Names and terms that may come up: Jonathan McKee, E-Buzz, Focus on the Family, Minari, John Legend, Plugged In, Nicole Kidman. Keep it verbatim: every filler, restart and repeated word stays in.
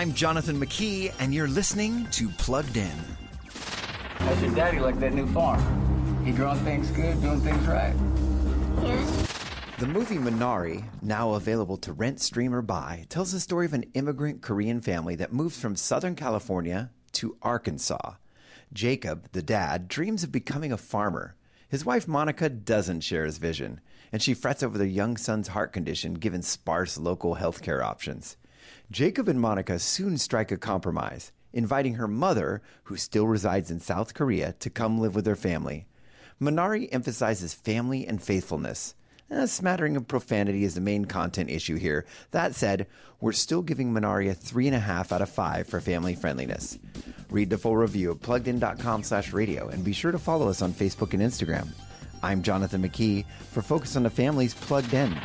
I'm Jonathan McKee, and you're listening to Plugged In. How's your daddy like that new farm? He drawing things good, doing things right? Yes. The movie Minari, now available to rent, stream, or buy, tells the story of an immigrant Korean family that moves from Southern California to Arkansas. Jacob, the dad, dreams of becoming a farmer. His wife, Monica, doesn't share his vision, and she frets over their young son's heart condition given sparse local healthcare options. Jacob and Monica soon strike a compromise, inviting her mother, who still resides in South Korea, to come live with her family. Minari emphasizes family and faithfulness. A smattering of profanity is the main content issue here. That said, we're still giving Minari a three point five out of five for family friendliness. Read the full review at plugged in dot com slash radio, and be sure to follow us on Facebook and Instagram. I'm Jonathan McKee for Focus on the Family's Plugged In.